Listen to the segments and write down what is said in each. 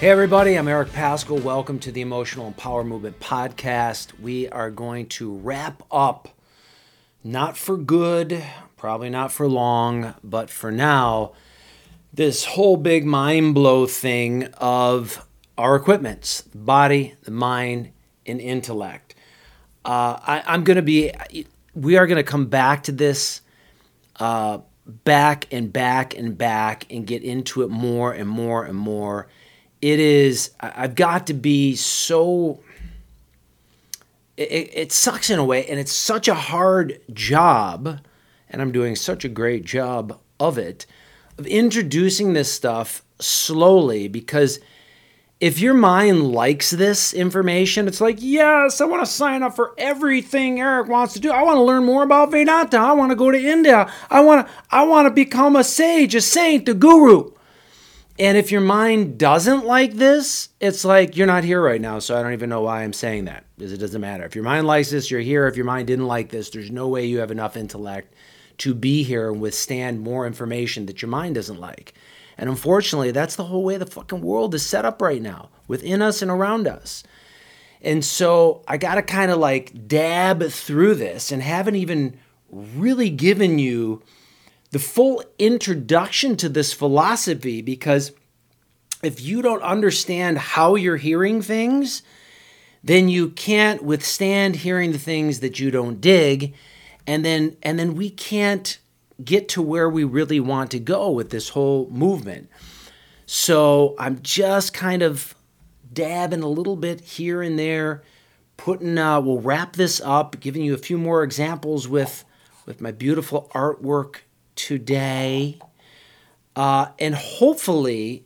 Hey everybody, I'm Eric Paschal. Welcome to the Emotional Empower Movement Podcast. We are going to wrap up, not for good, probably not for long, but for now, this whole big mind blow thing of our equipments, the body, the mind, and intellect. We are going to come back to this back and get into it more and more and more. I've got to be so, it sucks in a way, and it's such a hard job, and I'm doing such a great job of it, of introducing this stuff slowly, because if your mind likes this information, it's like, yes, I want to sign up for everything Eric wants to do. I want to learn more about Vedanta. I want to go to India. I want to become a sage, a saint, a guru. And if your mind doesn't like this, it's like, you're not here right now, so I don't even know why I'm saying that, because it doesn't matter. If your mind likes this, you're here. If your mind didn't like this, there's no way you have enough intellect to be here and withstand more information that your mind doesn't like. And unfortunately, that's the whole way the fucking world is set up right now, within us and around us. And so I got to kind of like dab through this and haven't even really given you the full introduction to this philosophy, because if you don't understand how you're hearing things, then you can't withstand hearing the things that you don't dig, and then we can't get to where we really want to go with this whole movement. So I'm just kind of dabbing a little bit here and there, we'll wrap this up, giving you a few more examples with my beautiful artwork today, and hopefully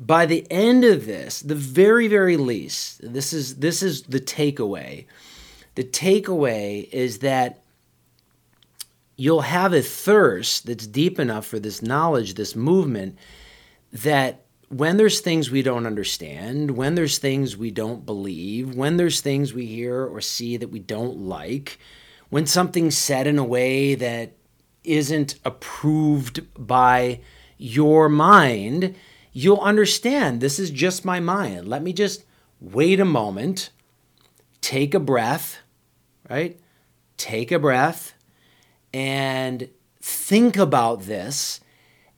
by the end of this, the very, very least, this is the takeaway. The takeaway is that you'll have a thirst that's deep enough for this knowledge, this movement, that when there's things we don't understand, when there's things we don't believe, when there's things we hear or see that we don't like, when something's said in a way that isn't approved by your mind, you'll understand this is just my mind. Let me just wait a moment, take a breath, right? Take a breath and think about this,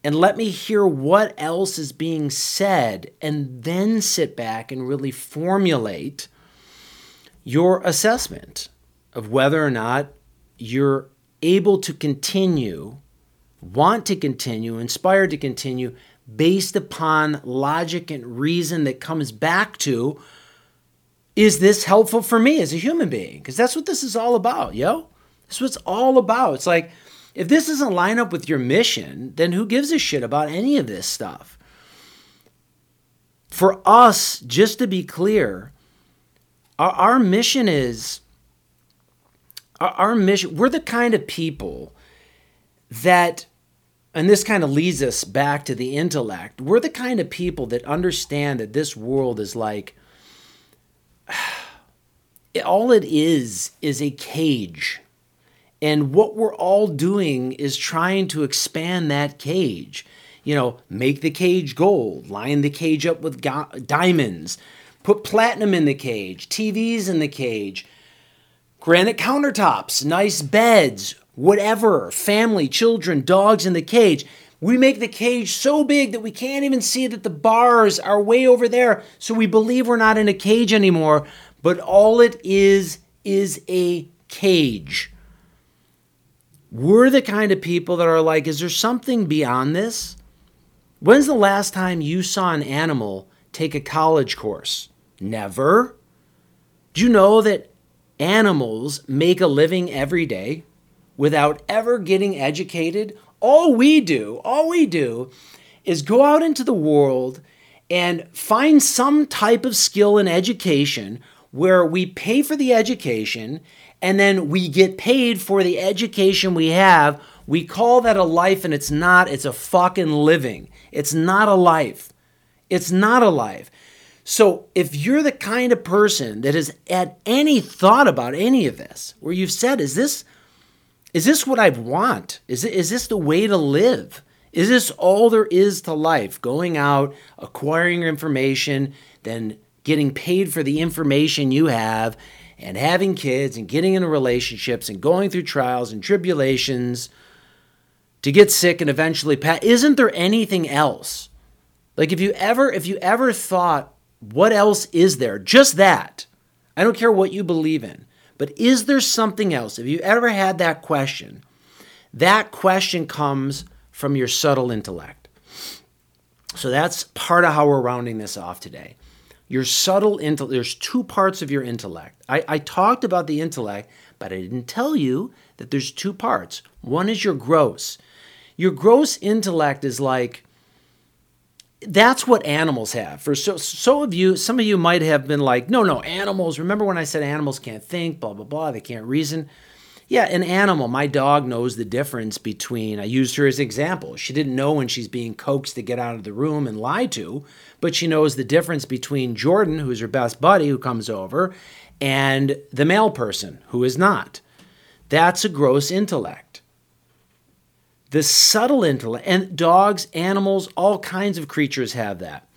and let me hear what else is being said, and then sit back and really formulate your assessment of whether or not you're able to continue, want to continue, inspired to continue, based upon logic and reason that comes back to, is this helpful for me as a human being? Because that's what this is all about, yo. That's what it's all about. It's like, if this doesn't line up with your mission, then who gives a shit about any of this stuff? For us, just to be clear, our mission is, we're the kind of people that, and this kind of leads us back to the intellect, we're the kind of people that understand that this world is like, all it is a cage. And what we're all doing is trying to expand that cage. You know, make the cage gold, line the cage up with diamonds, put platinum in the cage, TVs in the cage, granite countertops, nice beds, whatever, family, children, dogs in the cage. We make the cage so big that we can't even see that the bars are way over there, so we believe we're not in a cage anymore, but all it is a cage. We're the kind of people that are like, is there something beyond this? When's the last time you saw an animal take a college course? Never. Do you know that animals make a living every day without ever getting educated? All we do is go out into the world and find some type of skill in education where we pay for the education and then we get paid for the education we have. We call that a life, and it's not. It's a fucking living. It's not a life. It's not a life. So if you're the kind of person that has had any thought about any of this, where you've said, is this what I want? Is this the way to live? Is this all there is to life? Going out, acquiring information, then getting paid for the information you have, and having kids and getting into relationships and going through trials and tribulations to get sick and eventually pass. Isn't there anything else? Like if you ever thought, what else is there? Just that. I don't care what you believe in, but is there something else? If you ever had that question comes from your subtle intellect. So that's part of how we're rounding this off today. Your subtle intellect, there's two parts of your intellect. I talked about the intellect, but I didn't tell you that there's two parts. One is your gross. Your gross intellect is like, that's what animals have. For some of you might have been like, no, animals. Remember when I said animals can't think, blah, blah, blah, they can't reason? Yeah, an animal, my dog knows the difference between, I used her as an example. She didn't know when she's being coaxed to get out of the room and lied to, but she knows the difference between Jordan, who's her best buddy who comes over, and the male person who is not. That's a gross intellect. The subtle intellect, and dogs, animals, all kinds of creatures have that.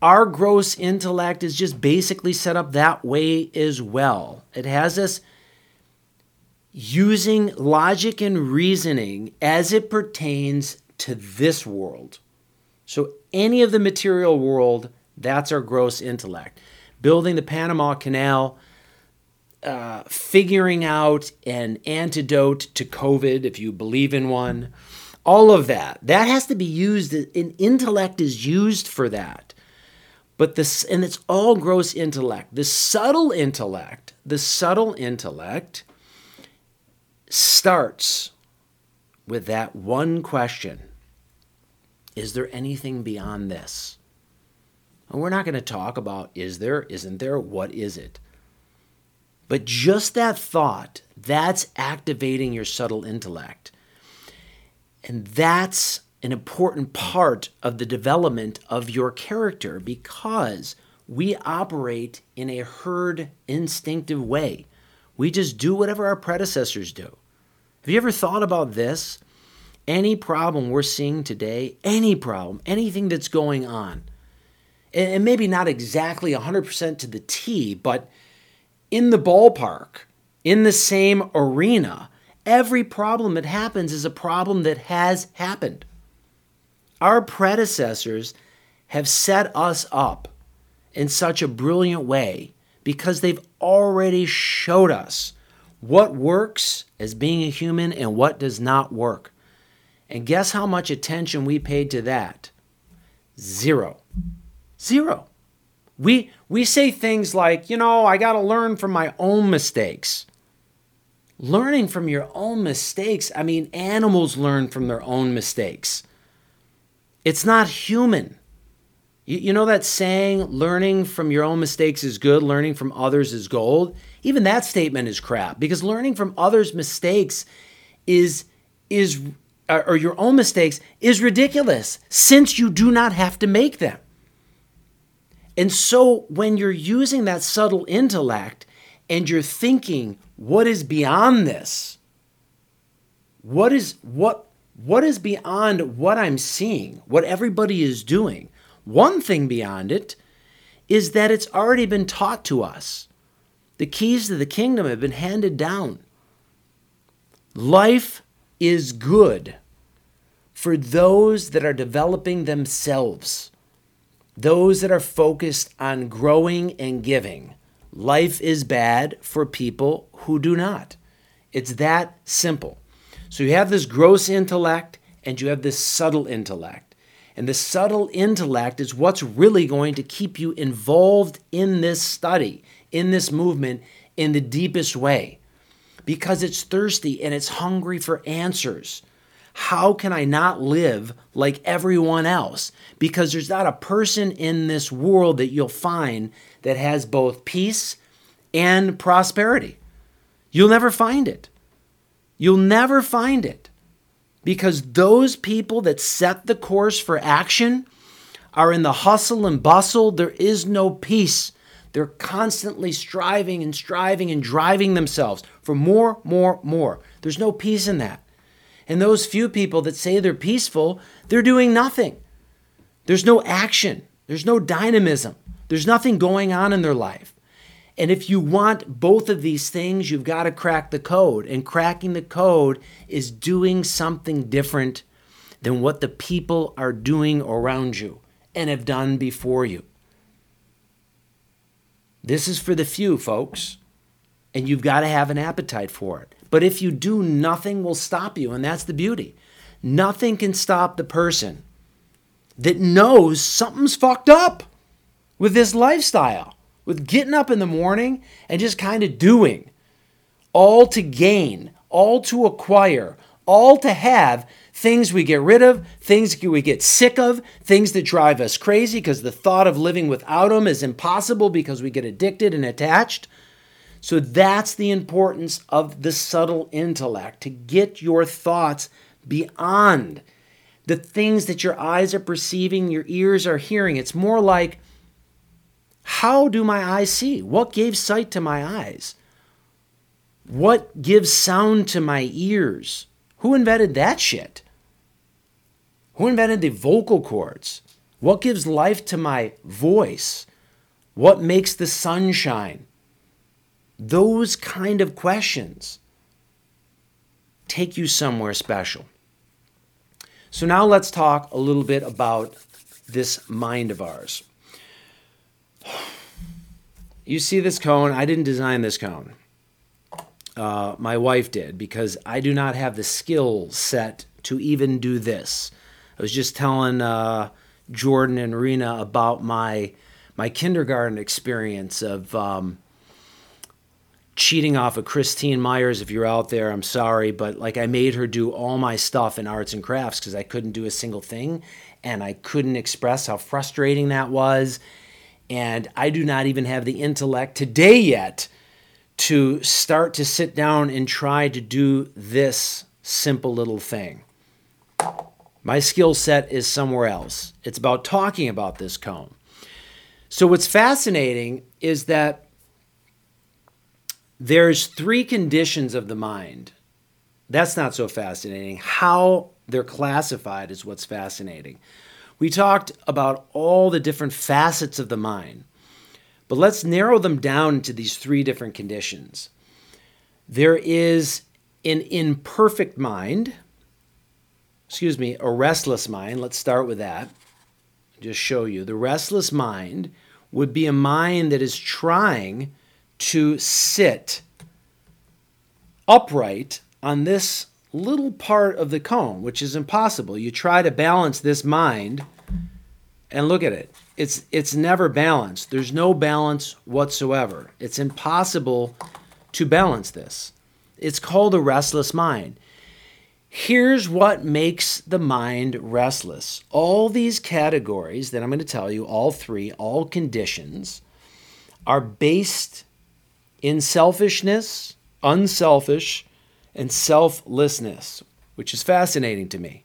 Our gross intellect is just basically set up that way as well. It has us using logic and reasoning as it pertains to this world. So any of the material world, that's our gross intellect. Building the Panama Canal, figuring out an antidote to COVID, if you believe in one, all of that. That has to be used, an intellect is used for that. And it's all gross intellect. The subtle intellect starts with that one question. Is there anything beyond this? And we're not going to talk about is there, isn't there, what is it? But just that thought, that's activating your subtle intellect. And that's an important part of the development of your character because we operate in a herd instinctive way. We just do whatever our predecessors do. Have you ever thought about this? Any problem we're seeing today, any problem, anything that's going on, and maybe not exactly 100% to the T, but in the ballpark, in the same arena, every problem that happens is a problem that has happened. Our predecessors have set us up in such a brilliant way because they've already showed us what works as being a human and what does not work. And guess how much attention we paid to that? Zero. We say things like, I got to learn from my own mistakes. Learning from your own mistakes, animals learn from their own mistakes. It's not human. You know that saying, learning from your own mistakes is good, learning from others is gold? Even that statement is crap because learning from others' mistakes or your own mistakes is ridiculous since you do not have to make them. And so when you're using that subtle intellect and you're thinking, what is beyond this? What is beyond what I'm seeing, what everybody is doing? One thing beyond it is that it's already been taught to us. The keys to the kingdom have been handed down. Life is good for those that are developing themselves, those that are focused on growing and giving. Life is bad for people who do not. It's that simple. So you have this gross intellect and you have this subtle intellect. And the subtle intellect is what's really going to keep you involved in this study, in this movement, in the deepest way. Because it's thirsty and it's hungry for answers. How can I not live like everyone else? Because there's not a person in this world that you'll find that has both peace and prosperity. You'll never find it. Because those people that set the course for action are in the hustle and bustle. There is no peace. They're constantly striving and driving themselves for more. There's no peace in that. And those few people that say they're peaceful, they're doing nothing. There's no action. There's no dynamism. There's nothing going on in their life. And if you want both of these things, you've got to crack the code. And cracking the code is doing something different than what the people are doing around you and have done before you. This is for the few, folks. And you've got to have an appetite for it. But if you do, nothing will stop you. And that's the beauty. Nothing can stop the person that knows something's fucked up with this lifestyle, with getting up in the morning and just kind of doing, all to gain, all to acquire, all to have things we get rid of, things we get sick of, things that drive us crazy because the thought of living without them is impossible because we get addicted and attached. So that's the importance of the subtle intellect, to get your thoughts beyond the things that your eyes are perceiving, your ears are hearing. It's more like, how do my eyes see? What gave sight to my eyes? What gives sound to my ears? Who invented that shit? Who invented the vocal cords? What gives life to my voice? What makes the sun shine? Those kind of questions take you somewhere special. So now let's talk a little bit about this mind of ours. You see this cone? I didn't design this cone. My wife did, because I do not have the skill set to even do this. I was just telling Jordan and Rena about my kindergarten experience of cheating off of Christine Myers. If you're out there, I'm sorry, but like, I made her do all my stuff in arts and crafts because I couldn't do a single thing, and I couldn't express how frustrating that was. And I do not even have the intellect today yet to start to sit down and try to do this simple little thing. My skill set is somewhere else. It's about talking about this cone. So what's fascinating is that there's three conditions of the mind. That's not so fascinating. How they're classified is what's fascinating. We talked about all the different facets of the mind, but let's narrow them down into these three different conditions. There is an imperfect mind, a restless mind. Let's start with that. I'll just show you. The restless mind would be a mind that is trying to sit upright on this little part of the cone, which is impossible. You try to balance this mind, and look at it. It's never balanced. There's no balance whatsoever. It's impossible to balance this. It's called a restless mind. Here's what makes the mind restless. All these categories that I'm going to tell you, all three, all conditions, are based in selfishness, unselfish, and selflessness, which is fascinating to me.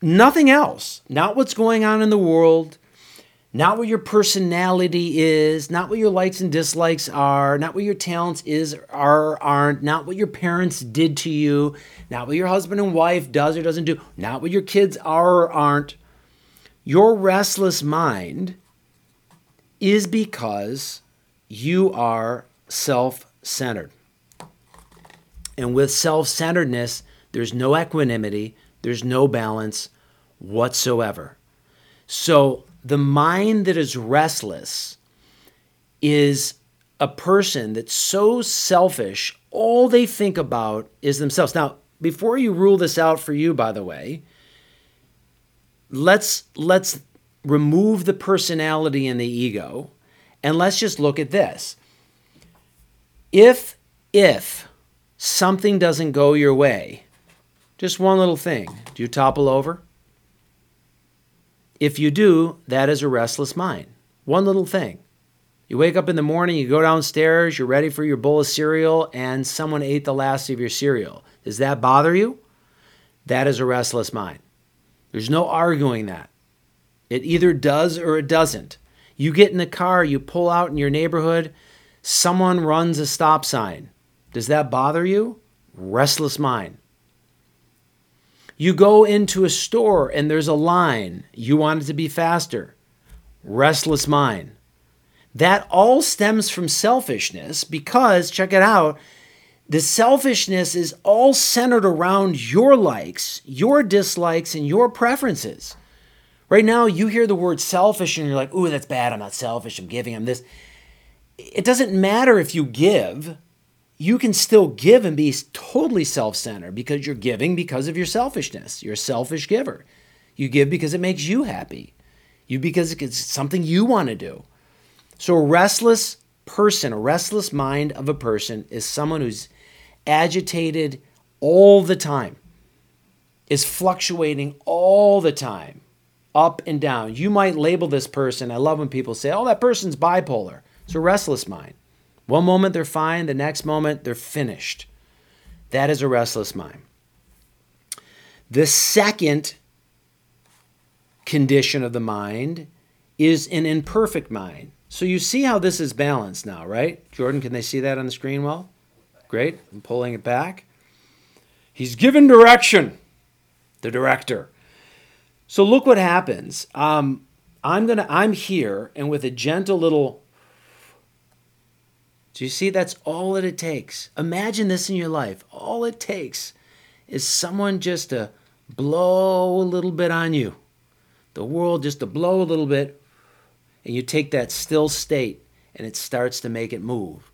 Nothing else, not what's going on in the world, not what your personality is, not what your likes and dislikes are, not what your talents aren't, not what your parents did to you, not what your husband and wife does or doesn't do, not what your kids are or aren't. Your restless mind is because you are self-centered. And with self-centeredness, there's no equanimity, there's no balance whatsoever. So the mind that is restless is a person that's so selfish, all they think about is themselves. Now, before you rule this out for you, by the way, let's remove the personality and the ego, and let's just look at this. If something doesn't go your way, just one little thing. Do you topple over? If you do, that is a restless mind. One little thing. You wake up in the morning, you go downstairs, you're ready for your bowl of cereal, and someone ate the last of your cereal. Does that bother you? That is a restless mind. There's no arguing that. It either does or it doesn't. You get in the car, you pull out in your neighborhood, someone runs a stop sign. Does that bother you? restless mind. You go into a store and there's a line. You want it to be faster. Restless mind. That all stems from selfishness because, check it out, the selfishness is all centered around your likes, your dislikes, and your preferences. Right now, you hear the word selfish and you're like, ooh, that's bad. I'm not selfish. I'm giving him this. It doesn't matter if you give. You can still give and be totally self-centered because you're giving because of your selfishness. You're a selfish giver. You give because it makes you happy. You because it's something you want to do. So a restless person, a restless mind of a person is someone who's agitated all the time, is fluctuating all the time, up and down. You might label this person, I love when people say, oh, that person's bipolar. It's a restless mind. One moment they're fine, the next moment they're finished. That is a restless mind. The second condition of the mind is an imperfect mind. So you see how this is balanced now, right? Jordan, can they see that on the screen well? Great, I'm pulling it back. He's given direction, the director. So look what happens. I'm here, and with a gentle little, do you see? That's all that it takes. Imagine this in your life. All it takes is someone just to blow a little bit on you. The world just to blow a little bit, and you take that still state, and it starts to make it move.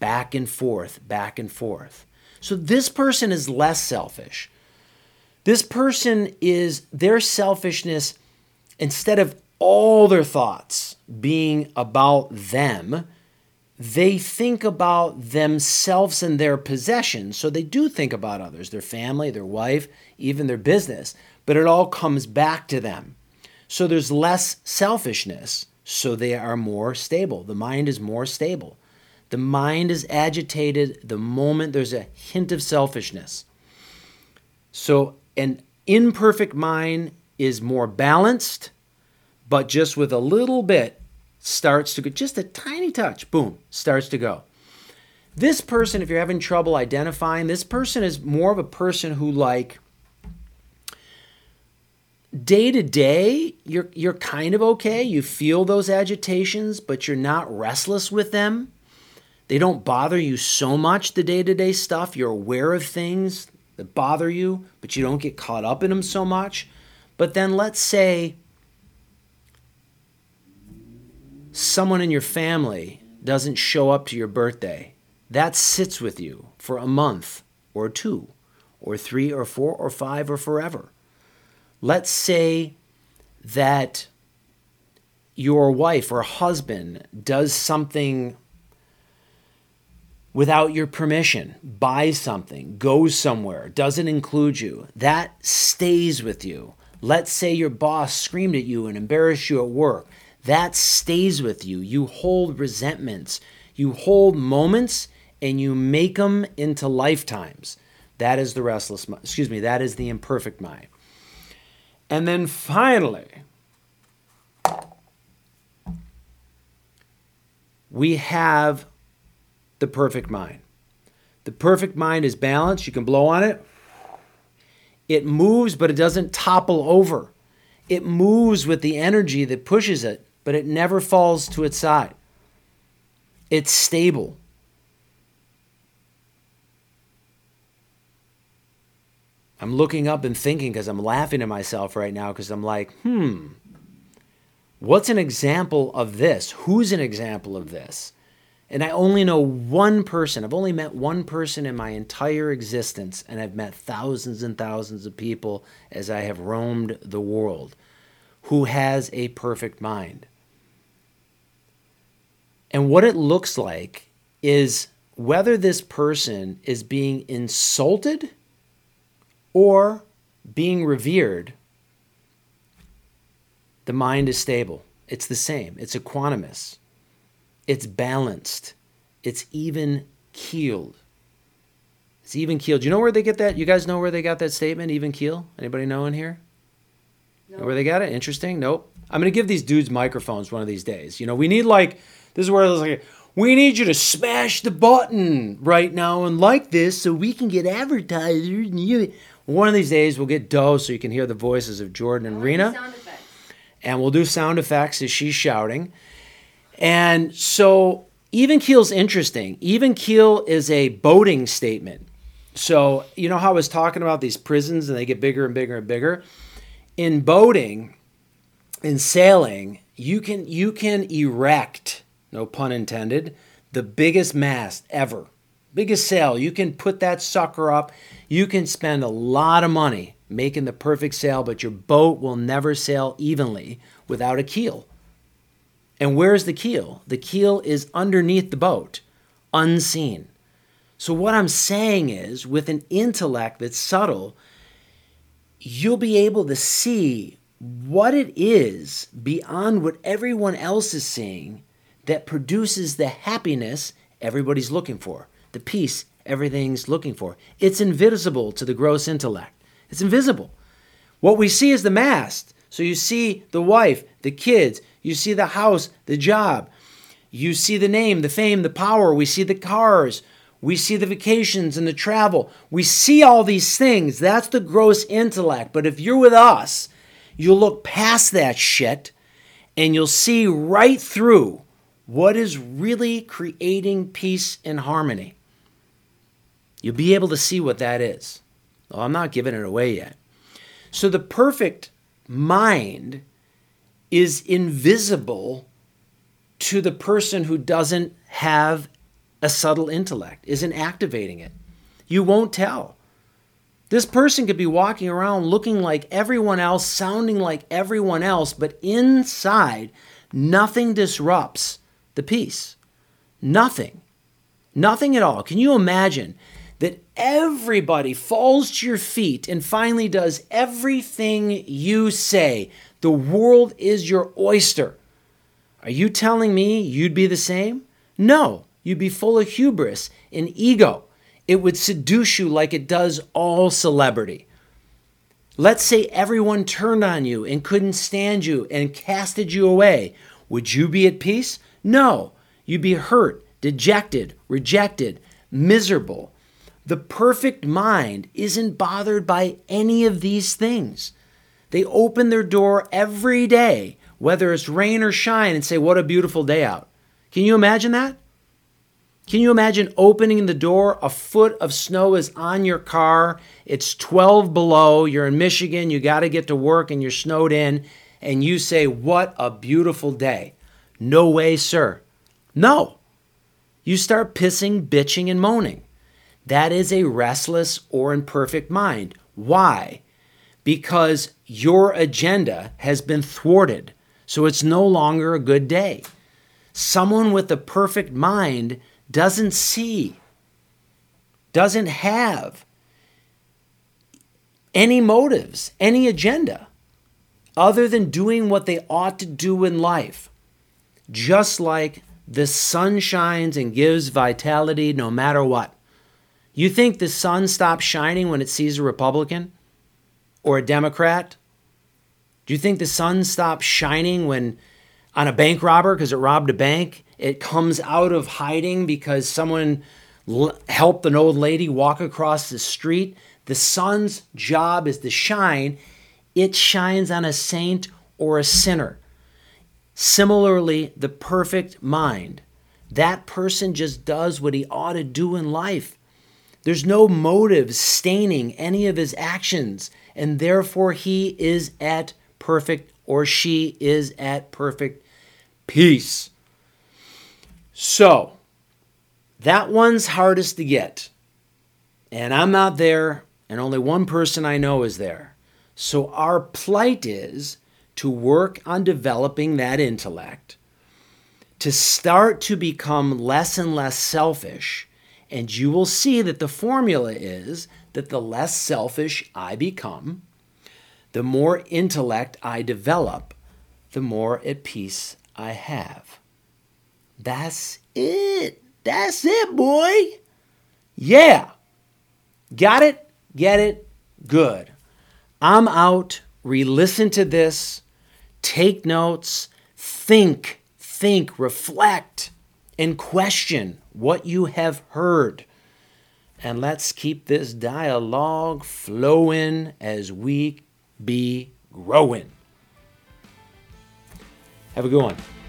Back and forth, back and forth. So this person is less selfish. This person is their selfishness, instead of all their thoughts being about them, they think about themselves and their possessions. So they do think about others, their family, their wife, even their business, but it all comes back to them. So there's less selfishness, so they are more stable. The mind is more stable. The mind is agitated the moment there's a hint of selfishness. So an imperfect mind is more balanced, but just with a little bit starts to go, just a tiny touch, boom, starts to go. This person, if you're having trouble identifying, this person is more of a person who, like, day to day, you're kind of okay. You feel those agitations, but you're not restless with them. They don't bother you so much, the day-to-day stuff. You're aware of things that bother you, but you don't get caught up in them so much. But then let's say someone in your family doesn't show up to your birthday. That sits with you for a month or 2 or 3 or 4 or 5 or forever. Let's say that your wife or husband does something without your permission, buys something, goes somewhere, doesn't include you. That stays with you. Let's say your boss screamed at you and embarrassed you at work. That stays with you. You hold resentments. You hold moments and you make them into lifetimes. That is the restless mind. Excuse me, that is the imperfect mind. And then finally, we have the perfect mind. The perfect mind is balanced. You can blow on it. It moves, but it doesn't topple over. It moves with the energy that pushes it, but it never falls to its side. It's stable. I'm looking up and thinking because I'm laughing at myself right now because I'm like, what's an example of this? Who's an example of this? And I only know one person. I've only met one person in my entire existence, and I've met thousands and thousands of people as I have roamed the world who has a perfect mind. And what it looks like is whether this person is being insulted or being revered, the mind is stable. It's the same. It's equanimous. It's balanced. It's even-keeled. It's even-keeled. You know where they get that? You guys know where they got that statement, even-keel? Anybody know in here? No. Know where they got it? Interesting? Nope. I'm going to give these dudes microphones one of these days. You know, we need, like, this is where I was like, We need you to smash the button right now and like this so we can get advertisers. One of these days we'll get Doe so you can hear the voices of Jordan and Rena. And we'll do sound effects as she's shouting. And so even keel's interesting. Even keel is a boating statement. So you know how I was talking about these prisons and they get bigger and bigger and bigger? In boating, in sailing, you can erect, no pun intended, the biggest mast ever, biggest sail. You can put that sucker up. You can spend a lot of money making the perfect sail, but your boat will never sail evenly without a keel. And where's the keel? The keel is underneath the boat, unseen. So what I'm saying is, with an intellect that's subtle, you'll be able to see what it is beyond what everyone else is seeing that produces the happiness everybody's looking for, the peace everything's looking for. It's invisible to the gross intellect. It's invisible. What we see is the mast. So you see the wife, the kids, you see the house, the job, you see the name, the fame, the power, we see the cars, we see the vacations and the travel. We see all these things. That's the gross intellect. But if you're with us, you'll look past that shit and you'll see right through what is really creating peace and harmony. You'll be able to see what that is. Well, I'm not giving it away yet. So the perfect mind is invisible to the person who doesn't have a subtle intellect, isn't activating it. You won't tell. This person could be walking around looking like everyone else, sounding like everyone else, but inside, nothing disrupts the peace. Nothing. Nothing at all. Can you imagine that everybody falls to your feet and finally does everything you say? The world is your oyster. Are you telling me you'd be the same? No, you'd be full of hubris and ego. It would seduce you like it does all celebrity. Let's say everyone turned on you and couldn't stand you and casted you away. Would you be at peace? No, you'd be hurt, dejected, rejected, miserable. The perfect mind isn't bothered by any of these things. They open their door every day, whether it's rain or shine, and say, what a beautiful day out. Can you imagine that? Can you imagine opening the door? A foot of snow is on your car. It's 12 below. You're in Michigan. You got to get to work and you're snowed in. And you say, what a beautiful day. No way, sir. No. You start pissing, bitching, and moaning. That is a restless or imperfect mind. Why? Because your agenda has been thwarted, so it's no longer a good day. Someone with a perfect mind doesn't see, doesn't have any motives, any agenda, other than doing what they ought to do in life. Just like the sun shines and gives vitality no matter what. You think the sun stops shining when it sees a Republican or a Democrat? Do you think the sun stops shining when on a bank robber because it robbed a bank? It comes out of hiding because someone helped an old lady walk across the street. The sun's job is to shine. It shines on a saint or a sinner. Similarly, the perfect mind, that person just does what he ought to do in life. There's no motive staining any of his actions, and therefore he is at perfect, or she is at perfect peace. So, that one's hardest to get, and I'm not there, and only one person I know is there. So our plight is to work on developing that intellect, to start to become less and less selfish, and you will see that the formula is that the less selfish I become, the more intellect I develop, the more at peace I have. That's it. That's it, boy. Yeah. Got it? Get it? Good. I'm out. Re-listen to this. Take notes, think, reflect, and question what you have heard. And let's keep this dialogue flowing as we be growing. Have a good one.